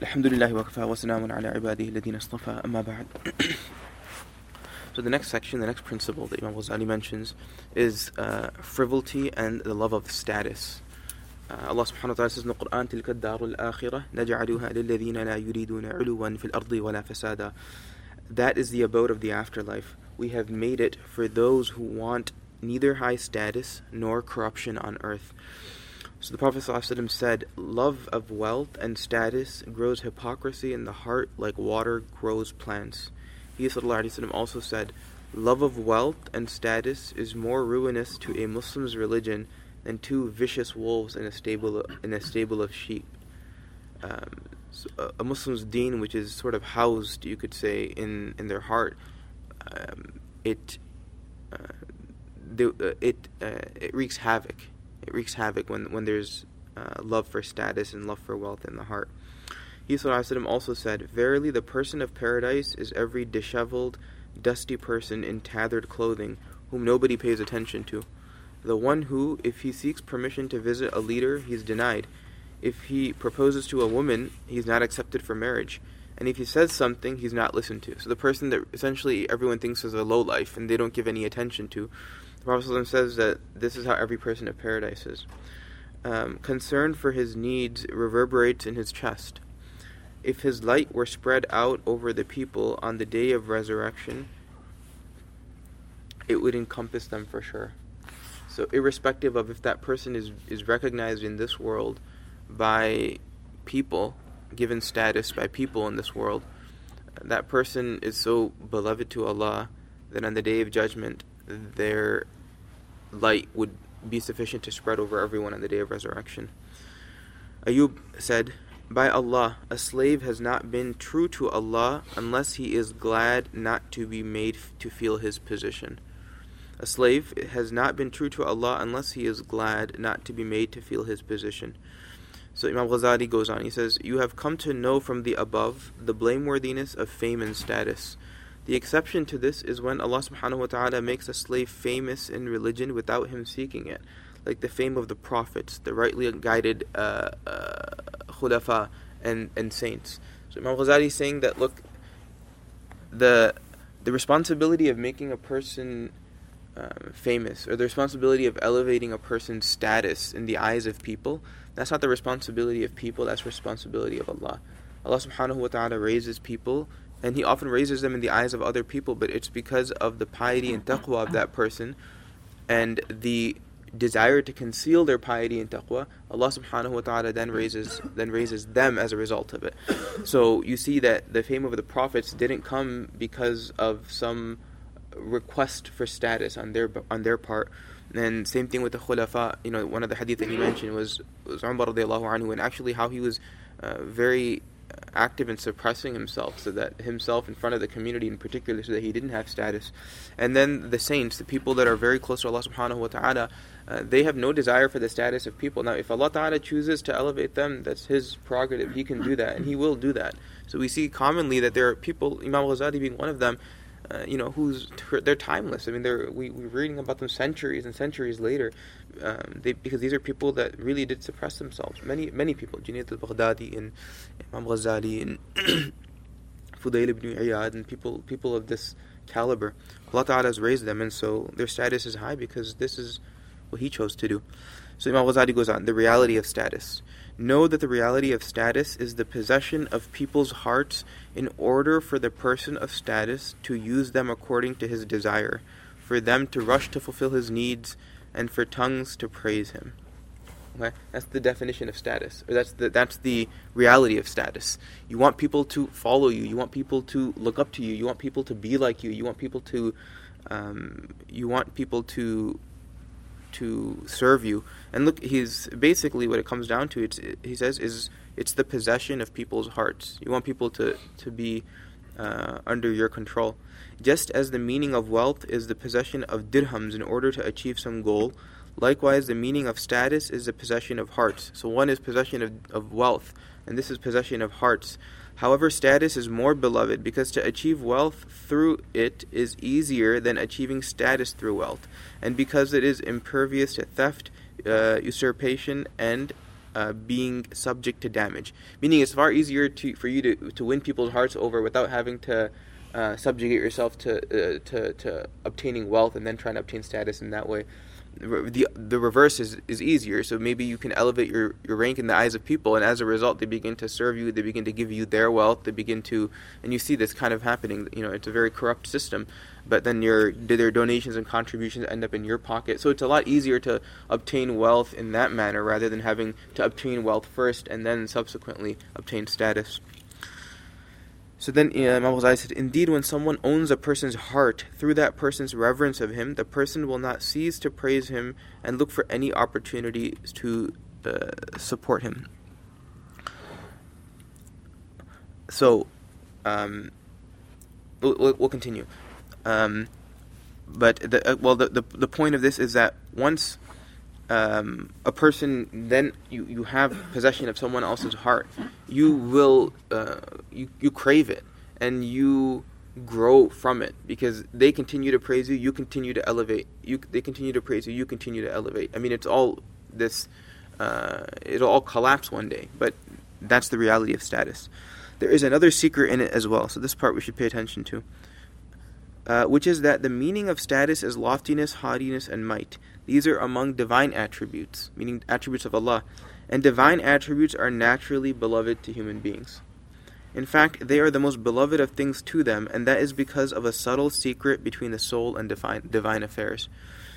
Alhamdulillah wa kafa wa salamun ala ibadihi alladhina istafa amma ba'd. So the next section, the next principle that Imam Ghazali mentions is frivolity and the love of status. Allah subhanahu wa ta'ala says in the Qur'an, Tilka la ul-wan naj'aluha lilladhina la yuriduna 'uluwan fil ardi wa la fasada. That is the abode of the afterlife. We have made it for those who want neither high status nor corruption on earth. So the Prophet ﷺ said, love of wealth and status grows hypocrisy in the heart like water grows plants. He ﷺ also said, love of wealth and status is more ruinous to a Muslim's religion than two vicious wolves in a stable of sheep. So a Muslim's deen, which is sort of housed, you could say, in their heart, it wreaks havoc. It wreaks havoc when there's love for status and love for wealth in the heart. He also said, verily the person of paradise is every disheveled, dusty person in tattered clothing, whom nobody pays attention to. The one who, if he seeks permission to visit a leader, he's denied. If he proposes to a woman, he's not accepted for marriage. And if he says something, he's not listened to. So the person that essentially everyone thinks is a lowlife and they don't give any attention to, the Prophet says that this is how every person of paradise is. Concern for his needs reverberates in his chest. If his light were spread out over the people on the day of resurrection, it would encompass them for sure. So irrespective of if that person is recognized in this world by people, given status by people in this world, that person is so beloved to Allah that on the day of judgment, their light would be sufficient to spread over everyone on the day of resurrection. Ayyub said, by Allah, a slave has not been true to Allah unless he is glad not to be made to feel his position. A slave has not been true to Allah unless he is glad not to be made to feel his position. So Imam Ghazali goes on, he says, you have come to know from the above the blameworthiness of fame and status. The exception to this is when Allah subhanahu wa ta'ala makes a slave famous in religion without him seeking it, like the fame of the prophets, the rightly guided khulafa and saints. So Imam Ghazali is saying that, look, the responsibility of making a person famous, or the responsibility of elevating a person's status in the eyes of people, that's not the responsibility of people, that's responsibility of Allah. Allah subhanahu wa ta'ala raises people, and He often raises them in the eyes of other people, but it's because of the piety and taqwa of that person, and the desire to conceal their piety and taqwa, Allah subhanahu wa ta'ala then raises them as a result of it. So you see that the fame of the prophets didn't come because of some request for status on their part. And same thing with the khulafa. You know, one of the hadith that he mentioned was Umar radiallahu anhu, and actually how he was very active in suppressing himself, so that himself in front of the community in particular, so that he didn't have status. And then the saints, the people that are very close to Allah subhanahu wa ta'ala, they have no desire for the status of people. Now if Allah ta'ala chooses to elevate them, that's his prerogative. He can do that, and he will do that. So we see commonly that there are people, Imam Ghazali being one of them, they're timeless. I mean, we're reading about them centuries and centuries later, because these are people that really did suppress themselves. Many people, Junayd al Baghdadi and Imam Ghazali and Fudayl ibn Iyad and people of this caliber, Allah Ta'ala has raised them, and so their status is high because this is what He chose to do. So Imam Ghazali goes on, the reality of status. Know that the reality of status is the possession of people's hearts in order for the person of status to use them according to his desire, for them to rush to fulfill his needs, and for tongues to praise him. Okay? That's the definition of status, or that's the reality of status. You want people to follow you. You want people to look up to you. You want people to be like you. You want people to to serve you. And look, he's basically, what it comes down to, he says it's the possession of people's hearts. You want people to be under your control. Just as the meaning of wealth is the possession of dirhams in order to achieve some goal, likewise the meaning of status is the possession of hearts. So one is possession of wealth, and this is possession of hearts. However, status is more beloved, because to achieve wealth through it is easier than achieving status through wealth, and because it is impervious to theft, usurpation, and being subject to damage. Meaning it's far easier for you to win people's hearts over without having to subjugate yourself to obtaining wealth and then trying to obtain status in that way. The reverse is easier. So maybe you can elevate your rank in the eyes of people, and as a result they begin to serve you, they begin to give you their wealth, and you see this kind of happening. You know, it's a very corrupt system, but then their donations and contributions end up in your pocket. So it's a lot easier to obtain wealth in that manner rather than having to obtain wealth first and then subsequently obtain status. So then Imam Ghazali said, "Indeed, when someone owns a person's heart through that person's reverence of him, the person will not cease to praise him and look for any opportunity to support him." So, we'll continue. But the point of this is that once a person, then you have possession of someone else's heart, you will you crave it and you grow from it, because they continue to praise you, you continue to elevate. They continue to praise you, you continue to elevate. I mean, it's all this. It'll all collapse one day, but that's the reality of status. There is another secret in it as well. So this part we should pay attention to, which is that the meaning of status is loftiness, haughtiness, and might. These are among divine attributes, meaning attributes of Allah, and divine attributes are naturally beloved to human beings. In fact, they are the most beloved of things to them, and that is because of a subtle secret between the soul and divine affairs.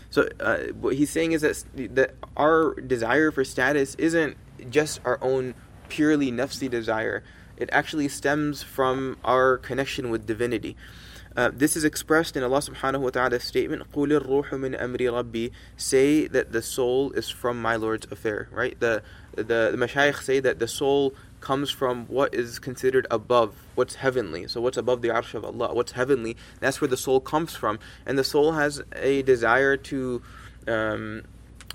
So what he's saying is that our desire for status isn't just our own purely nafsi desire. It actually stems from our connection with divinity. This is expressed in Allah subhanahu wa ta'ala's statement, قُلِ الرُّوحُ مِنْ أَمْرِ رَبِّي, say that the soul is from my Lord's affair, right? The mashayikh say that the soul comes from what is considered above, what's heavenly. So what's above the arsh of Allah, what's heavenly, that's where the soul comes from. And the soul has a desire to,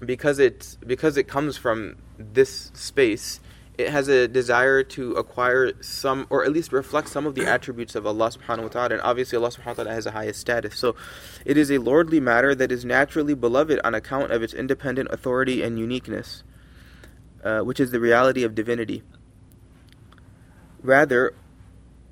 because it comes from this space, it has a desire to acquire some, or at least reflect some of the attributes of Allah subhanahu wa ta'ala, and obviously Allah subhanahu wa ta'ala has the highest status. So it is a lordly matter that is naturally beloved on account of its independent authority and uniqueness, which is the reality of divinity. Rather,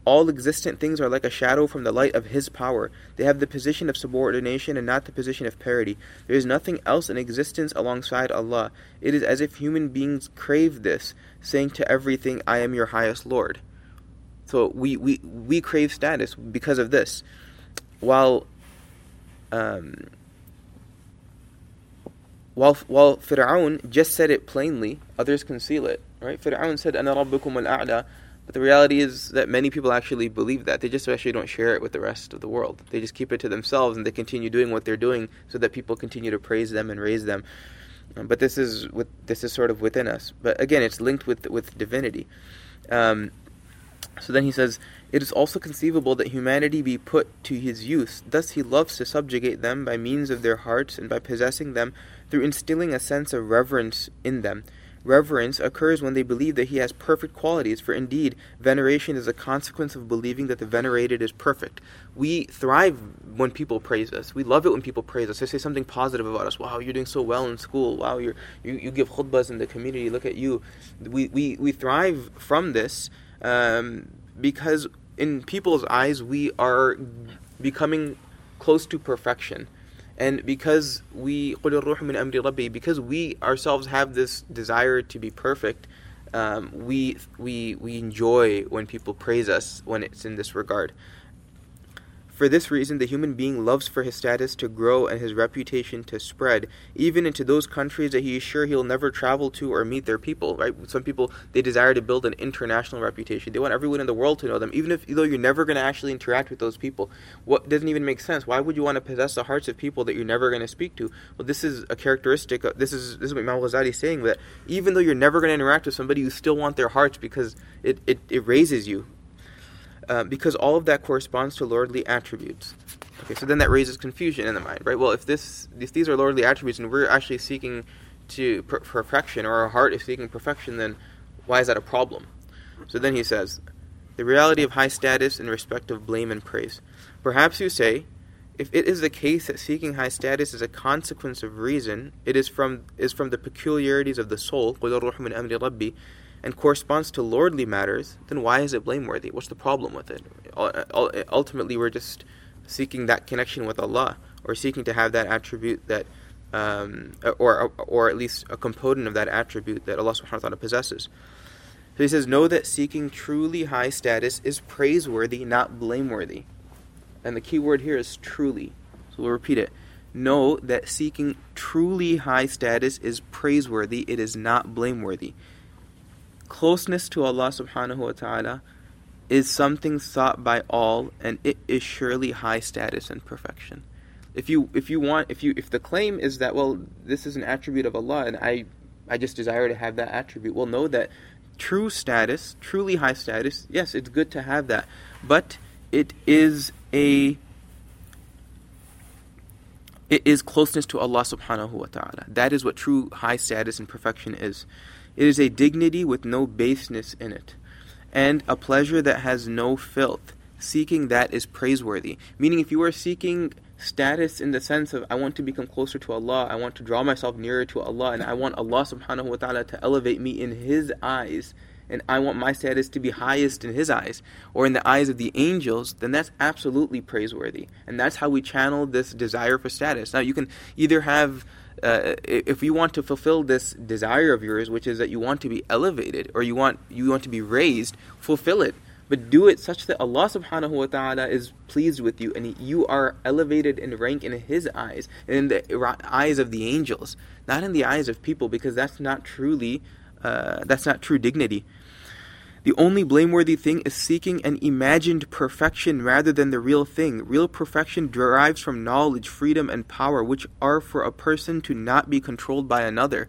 all existent things are like a shadow from the light of His power. They have the position of subordination and not the position of parity. There is nothing else in existence alongside Allah. It is as if human beings crave this, saying to everything, "I am your highest Lord." So we crave status because of this. While Fir'aun just said it plainly, others conceal it. Right? Fir'aun said, "Ana Rabbukum al-A'la." But the reality is that many people actually believe that. They just actually don't share it with the rest of the world. They just keep it to themselves, and they continue doing what they're doing so that people continue to praise them and raise them. But this is sort of within us. But again, it's linked with divinity. So then he says, "It is also conceivable that humanity be put to his use. Thus he loves to subjugate them by means of their hearts and by possessing them through instilling a sense of reverence in them. Reverence occurs when they believe that he has perfect qualities, for indeed, veneration is a consequence of believing that the venerated is perfect." We thrive when people praise us. We love it when people praise us. They say something positive about us. "Wow, you're doing so well in school. Wow, you give khutbahs in the community. Look at you." We thrive from this because in people's eyes, we are becoming close to perfection. And because we ourselves have this desire to be perfect, we enjoy when people praise us when it's in this regard. For this reason, the human being loves for his status to grow and his reputation to spread, even into those countries that he is sure he'll never travel to or meet their people, right? Some people, they desire to build an international reputation. They want everyone in the world to know them, even though you're never going to actually interact with those people. What doesn't even make sense? Why would you want to possess the hearts of people that you're never going to speak to? Well, this is a characteristic of, this is what Imam Ghazali is saying, that even though you're never going to interact with somebody, you still want their hearts because it raises you. Because all of that corresponds to lordly attributes. Okay, so then that raises confusion in the mind, right? Well, if these are lordly attributes and we're actually seeking to perfection, or our heart is seeking perfection, then why is that a problem? So then he says, "The reality of high status in respect of blame and praise. Perhaps you say, If it is the case that seeking high status is a consequence of reason, it is from the peculiarities of the soul, قُلْ الرُّوحُ مِنْ أَمْرِ رَبِّي, and corresponds to lordly matters, then why is it blameworthy? What's the problem with it? Ultimately, we're just seeking that connection with Allah, or seeking to have that attribute that, or at least a component of that attribute that Allah subhanahu wa ta'ala possesses. So he says, know that seeking truly high status is praiseworthy, not blameworthy. And the key word here is truly. So we'll repeat it. Know that seeking truly high status is praiseworthy, it is not blameworthy. Closeness to Allah subhanahu wa ta'ala is something sought by all, and it is surely high status and perfection. If the claim is that, well, this is an attribute of Allah and I just desire to have that attribute, well, know that true status, truly high status, yes, it's good to have that, but it is closeness to Allah subhanahu wa ta'ala. That is what true high status and perfection is. It is a dignity with no baseness in it, and a pleasure that has no filth. Seeking that is praiseworthy. Meaning, if you are seeking status in the sense of, I want to become closer to Allah, I want to draw myself nearer to Allah, and I want Allah subhanahu wa ta'ala to elevate me in His eyes, and I want my status to be highest in His eyes, or in the eyes of the angels, then that's absolutely praiseworthy. And that's how we channel this desire for status. Now, you can either have, if you want to fulfill this desire of yours, which is that you want to be elevated, or you want to be raised, fulfill it. But do it such that Allah subhanahu wa ta'ala is pleased with you, and you are elevated in rank in His eyes, in the eyes of the angels, not in the eyes of people, because that's not true dignity. The only blameworthy thing is seeking an imagined perfection rather than the real thing. Real perfection derives from knowledge, freedom, and power, which are for a person to not be controlled by another.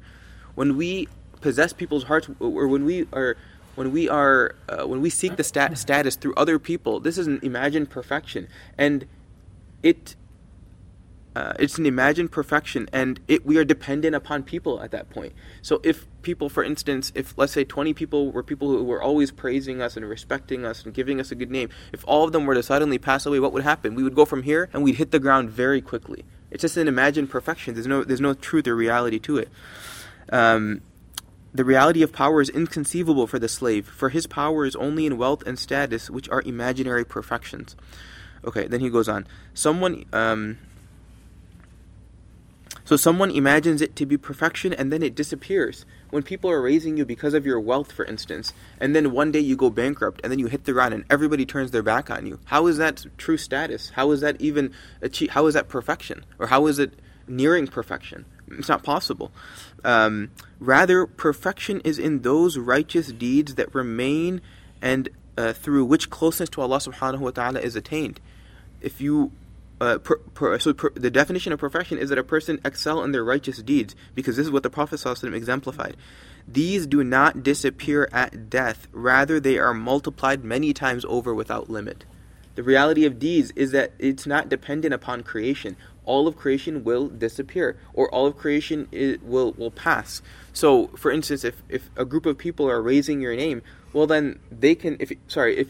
When we possess people's hearts, or when we seek the status through other people, this is an imagined perfection, and we are dependent upon people at that point. So if people, for instance, if let's say 20 people were people who were always praising us and respecting us and giving us a good name, if all of them were to suddenly pass away, what would happen? We would go from here and we'd hit the ground very quickly. It's just an imagined perfection. There's no truth or reality to it. The reality of power is inconceivable for the slave, for his power is only in wealth and status, which are imaginary perfections. Okay, then he goes on. Someone imagines it to be perfection, and then it disappears. When people are raising you because of your wealth, for instance, and then one day you go bankrupt, and then you hit the ground, and everybody turns their back on you. How is that true status? How is that even how is that perfection? Or how is it nearing perfection? It's not possible. Rather, perfection is in those righteous deeds that remain and through which closeness to Allah subhanahu wa ta'ala is attained. The definition of perfection is that a person excel in their righteous deeds, because this is what the Prophet ﷺ exemplified. These do not disappear at death. Rather, they are multiplied many times over without limit. The reality of deeds is that it's not dependent upon creation. All of creation will disappear, or all of creation will pass. So, for instance, if a group of people are raising your name, well then they can, if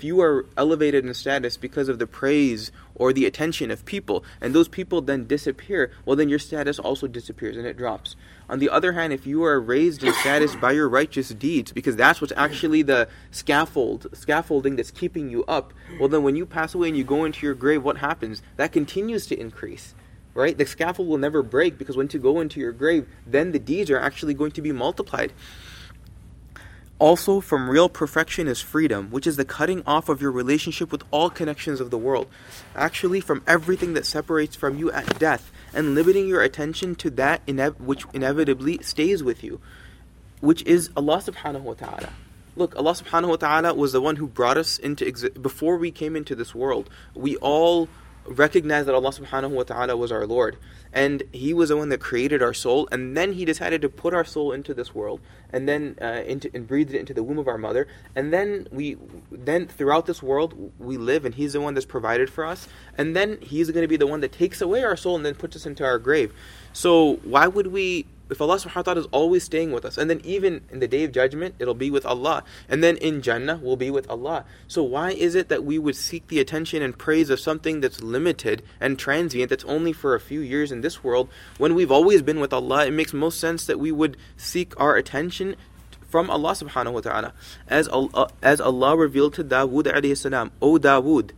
you are elevated in status because of the praise or the attention of people, and those people then disappear, well then your status also disappears and it drops. On the other hand, if you are raised in status by your righteous deeds, because that's what's actually the scaffolding that's keeping you up, well then when you pass away and you go into your grave, what happens? That continues to increase. Right? The scaffold will never break, because when you go into your grave, then the deeds are actually going to be multiplied. Also, from real perfection is freedom, which is the cutting off of your relationship with all connections of the world, actually from everything that separates from you at death, and limiting your attention to that which inevitably stays with you, which is Allah subhanahu wa ta'ala. Look, Allah subhanahu wa ta'ala was the one who brought us into existence. Before we came into this world, we all recognize that Allah subhanahu wa ta'ala was our Lord, and He was the one that created our soul, and then He decided to put our soul into this world, and then and breathed it into the womb of our mother, and then throughout this world we live, and He's the one that's provided for us, and then He's going to be the one that takes away our soul and then puts us into our grave. So why would we if Allah subhanahu wa ta'ala is always staying with us, and then even in the Day of Judgment, it'll be with Allah, and then in Jannah, we'll be with Allah. So why is it that we would seek the attention and praise of something that's limited and transient, that's only for a few years in this world, when we've always been with Allah? It makes most sense that we would seek our attention from Allah subhanahu wa ta'ala. As Allah revealed to Dawood alayhi salam, O Dawood,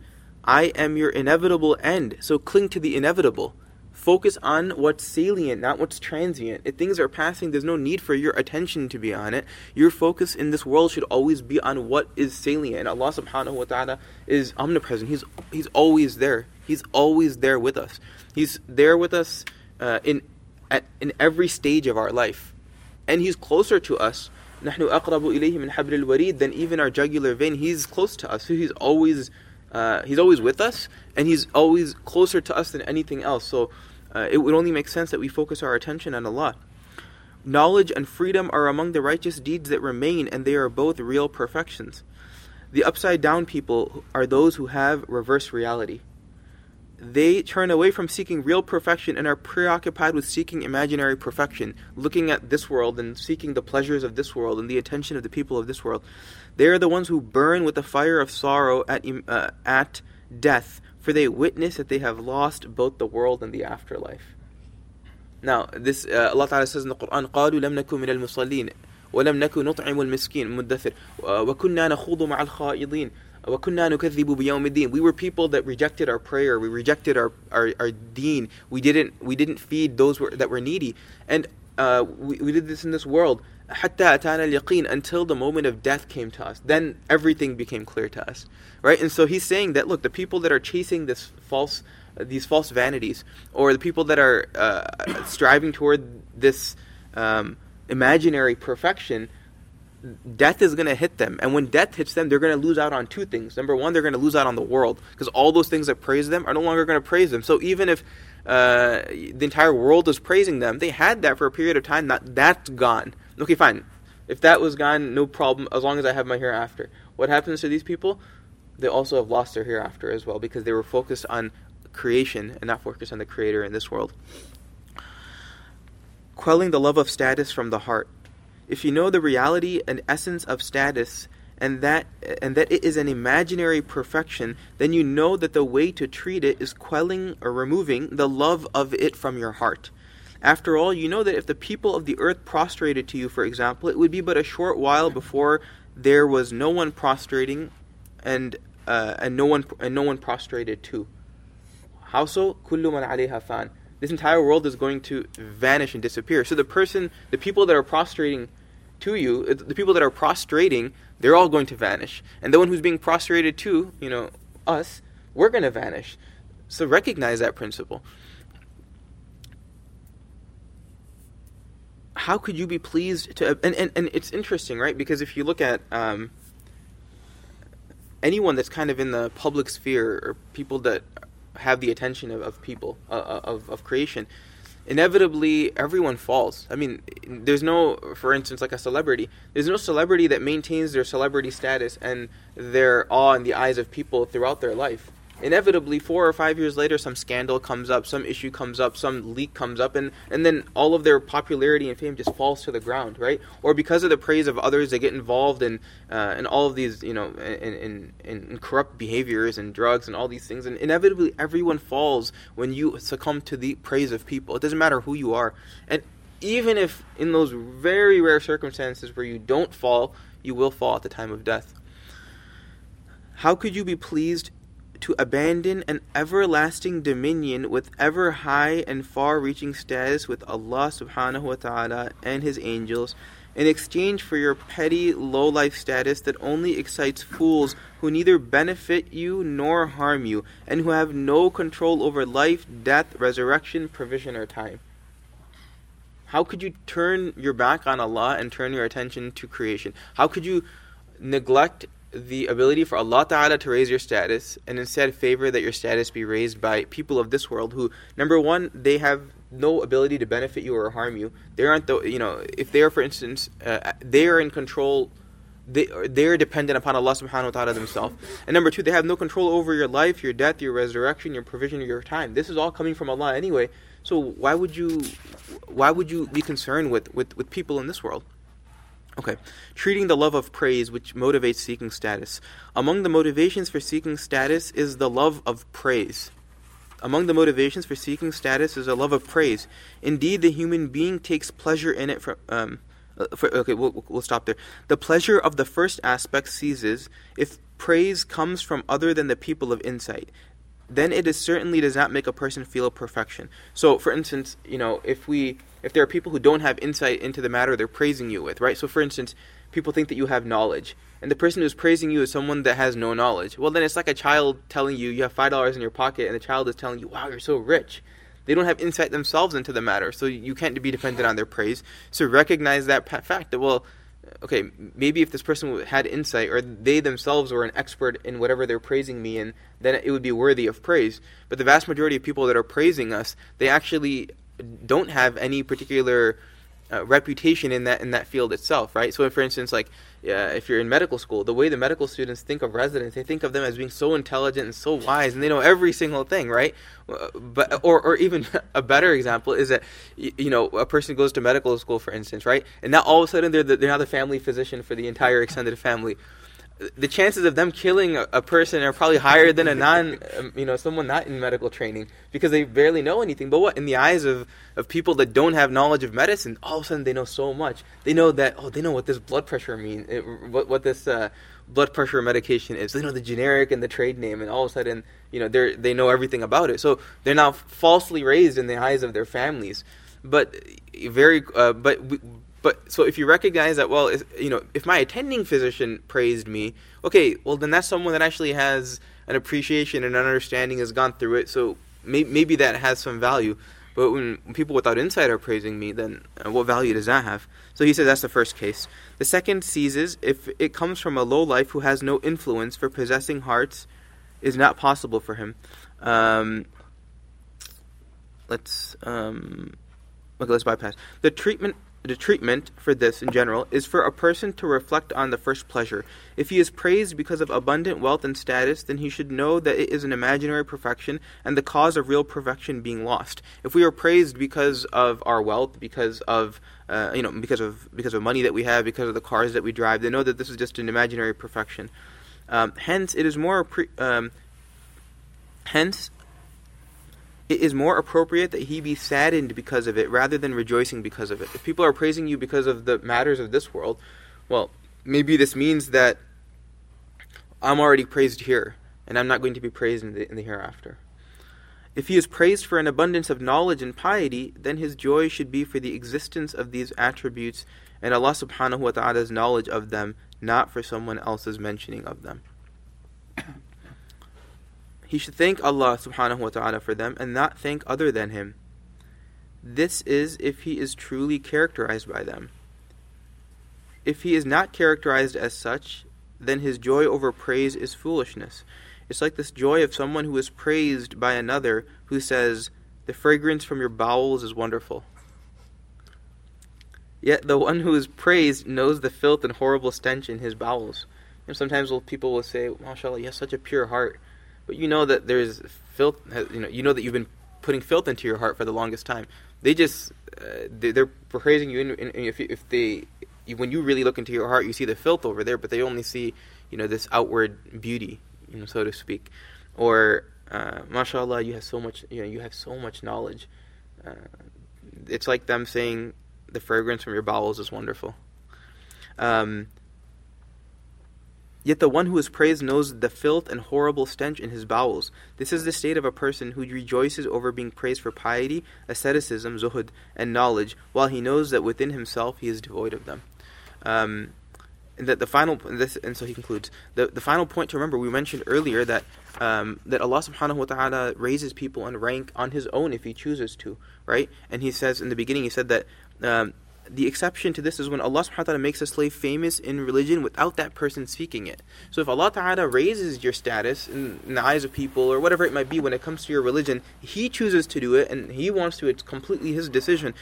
I am your inevitable end, so cling to the inevitable. Focus on what's salient, not what's transient. If things are passing, there's no need for your attention to be on it. Your focus in this world should always be on what is salient. And Allah subhanahu wa ta'ala is omnipresent. He's always there. He's always there with us. He's there with us in every stage of our life. And He's closer to us نحن أقرب إليه من حبل الوريد than even our jugular vein. He's close to us. He's always with us, and He's always closer to us than anything else. So it would only make sense that we focus our attention on Allah. Knowledge and freedom are among the righteous deeds that remain, and they are both real perfections. The upside-down people are those who have reverse reality. They turn away from seeking real perfection and are preoccupied with seeking imaginary perfection, looking at this world and seeking the pleasures of this world and the attention of the people of this world. They are the ones who burn with the fire of sorrow at death, for they witness that they have lost both the world and the afterlife. Now, this Allah Ta'ala says in the Qur'an, قَالُوا لَمْ نَكُوا مِنَ الْمُصَلِّينَ وَلَمْ نَكُوا نُطْعِمُ الْمِسْكِينَ مُدَّثِرٍ وَكُنَّا نَخُوضُ مَعَ الْخَائِضِينَ وَكُنَّا نُكَذِّبُ بِيَوْمِ الدِّينِ. We were people that rejected our prayer. We rejected our deen. We didn't feed those that were needy, and we did this in this world. حَتَّى أَتَانَا الْيَقِينَ, until the moment of death came to us. Then everything became clear to us, right? And so He's saying that, look, the people that are chasing these false vanities, or the people that are striving toward this imaginary perfection, death is going to hit them. And when death hits them, they're going to lose out on two things. Number one, they're going to lose out on the world, because all those things that praise them are no longer going to praise them. So even if the entire world is praising them, they had that for a period of time. That's gone. Okay, fine. If that was gone, no problem, as long as I have my hereafter. What happens to these people? They also have lost their hereafter as well, because they were focused on creation and not focused on the Creator in this world. Quelling the love of status from the heart. If you know the reality and essence of status, and that it is an imaginary perfection, then you know that the way to treat it is quelling or removing the love of it from your heart. After all, you know that if the people of the earth prostrated to you, for example, it would be but a short while before there was no one prostrating, and no one prostrated to. How so? Kullu man alayha fan. This entire world is going to vanish and disappear. So the people that are prostrating to you, they're all going to vanish. And the one who's being prostrated to, us, we're going to vanish. So recognize that principle. How could you be pleased to... And it's interesting, right? Because if you look at anyone that's kind of in the public sphere, or people that have the attention of people, of creation, inevitably everyone falls. I mean, there's no, for instance, like a celebrity. There's no celebrity that maintains their celebrity status and their awe in the eyes of people throughout their life. Inevitably, 4 or 5 years later, some scandal comes up, some issue comes up, some leak comes up, and then all of their popularity and fame just falls to the ground, right? Or because of the praise of others, they get involved in all of these, in corrupt behaviors and drugs and all these things. And inevitably, everyone falls when you succumb to the praise of people. It doesn't matter who you are. And even if in those very rare circumstances where you don't fall, you will fall at the time of death. How could you be pleased to abandon an everlasting dominion with ever high and far-reaching status with Allah subhanahu wa ta'ala and His angels in exchange for your petty low-life status that only excites fools who neither benefit you nor harm you, and who have no control over life, death, resurrection, provision, or time? How could you turn your back on Allah and turn your attention to creation? How could you neglect the ability for Allah Ta'ala to raise your status, and instead favor that your status be raised by people of this world who, number one, they have no ability to benefit you or harm you. They aren't, if they are, for instance, they are in control they're dependent upon Allah subhanahu wa ta'ala themselves. And number two, they have no control over your life, your death, your resurrection, your provision, your time. This is all coming from Allah anyway. So why would you be concerned with people in this world? Okay. Treating the love of praise, which motivates seeking status. Among the motivations for seeking status is the love of praise. Indeed, the human being takes pleasure in it we'll stop there. The pleasure of the first aspect ceases if praise comes from other than the people of insight. Then it is certainly does not make a person feel perfection. So, for instance, if there are people who don't have insight into the matter they're praising you with, right? So, for instance, people think that you have knowledge, and the person who's praising you is someone that has no knowledge. Well, then it's like a child telling you, you have $5 in your pocket, and the child is telling you, wow, you're so rich. They don't have insight themselves into the matter, so you can't be dependent on their praise. So recognize that fact that, well, okay, maybe if this person had insight, or they themselves were an expert in whatever they're praising me in, then it would be worthy of praise. But the vast majority of people that are praising us, they actually don't have any particular reputation in that field itself, right? So, for instance, if you're in medical school, the way the medical students think of residents, they think of them as being so intelligent and so wise, and they know every single thing, right? But or even a better example is that a person goes to medical school, for instance, right? And now all of a sudden they're now the family physician for the entire extended family. The chances of them killing a person are probably higher than a someone not in medical training, because they barely know anything. But in the eyes of people that don't have knowledge of medicine, all of a sudden they know so much. They know that, they know what this blood pressure means, what this blood pressure medication is. They know the generic and the trade name, and all of a sudden, they know everything about it. So they're now falsely raised in the eyes of their families. So if you recognize that, well, if my attending physician praised me, okay, well, then that's someone that actually has an appreciation and an understanding, has gone through it, so maybe that has some value. But when people without insight are praising me, then what value does that have? So he says that's the first case. The second ceases if it comes from a low life who has no influence, for possessing hearts is not possible for him. Let's bypass. The treatment for this in general is for a person to reflect on the first pleasure. If he is praised because of abundant wealth and status, then he should know that it is an imaginary perfection and the cause of real perfection being lost. If we are praised because of our wealth, because of money that we have, because of the cars that we drive, they know that this is just an imaginary perfection. Hence, it is more appropriate that he be saddened because of it rather than rejoicing because of it. If people are praising you because of the matters of this world, well, maybe this means that I'm already praised here and I'm not going to be praised in the hereafter. If he is praised for an abundance of knowledge and piety, then his joy should be for the existence of these attributes and Allah subhanahu wa ta'ala's knowledge of them, not for someone else's mentioning of them. He should thank Allah subhanahu wa ta'ala for them and not thank other than him. This is if he is truly characterized by them. If he is not characterized as such, then his joy over praise is foolishness. It's like this joy of someone who is praised by another who says, "The fragrance from your bowels is wonderful." Yet the one who is praised knows the filth and horrible stench in his bowels. And sometimes people will say, "MashaAllah, you have such a pure heart." But you know that there's filth. You know that you've been putting filth into your heart for the longest time. They just they're praising you, when you really look into your heart, you see the filth over there. But they only see this outward beauty, so to speak. Or mashallah, you have so much. You have so much knowledge. It's like them saying the fragrance from your bowels is wonderful. Yet the one who is praised knows the filth and horrible stench in his bowels. This is the state of a person who rejoices over being praised for piety, asceticism, zuhud, and knowledge, while he knows that within himself he is devoid of them. So he concludes. The final point to remember, we mentioned earlier that Allah subhanahu wa ta'ala raises people in rank on his own if he chooses to, right? And he says in the beginning, he said that the exception to this is when Allah subhanahu wa ta'ala makes a slave famous in religion without that person speaking it. So if Allah ta'ala raises your status in the eyes of people or whatever it might be when it comes to your religion, He chooses to do it and He wants to, it's completely His decision.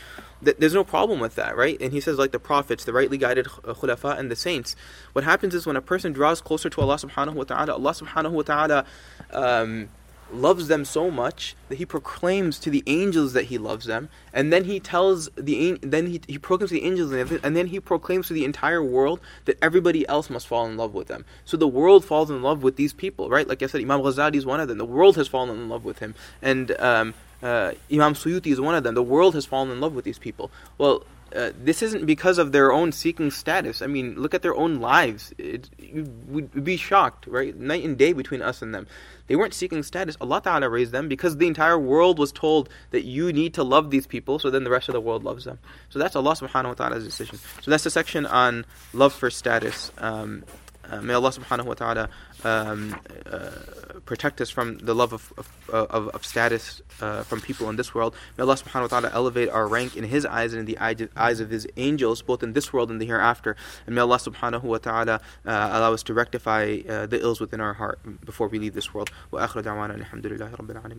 There's no problem with that, right? And He says, like the prophets, the rightly guided khulafa and the saints. What happens is when a person draws closer to Allah subhanahu wa ta'ala loves them so much that He proclaims to the angels that He loves them, and then He tells he proclaims to the angels, and then He proclaims to the entire world that everybody else must fall in love with them. So the world falls in love with these people, right? Like I said, Imam Ghazali is one of them. The world has fallen in love with him, and Imam Suyuti is one of them. The world has fallen in love with these people. Well, this isn't because of their own seeking status. I mean, look at their own lives. You would be shocked, right? Night and day between us and them. They weren't seeking status. Allah Ta'ala raised them because the entire world was told that you need to love these people, so then the rest of the world loves them. So that's Allah Subhanahu Wa Ta'ala's decision. So that's the section on love for status. May Allah Subhanahu Wa Ta'ala protect us from the love of status from people in this world. May Allah subhanahu wa ta'ala elevate our rank in His eyes and in the eyes of His angels, both in this world and the hereafter. And may Allah subhanahu wa ta'ala allow us to rectify the ills within our heart before we leave this world. Wa akhira da'wana alhamdulillahi rabbil alamin.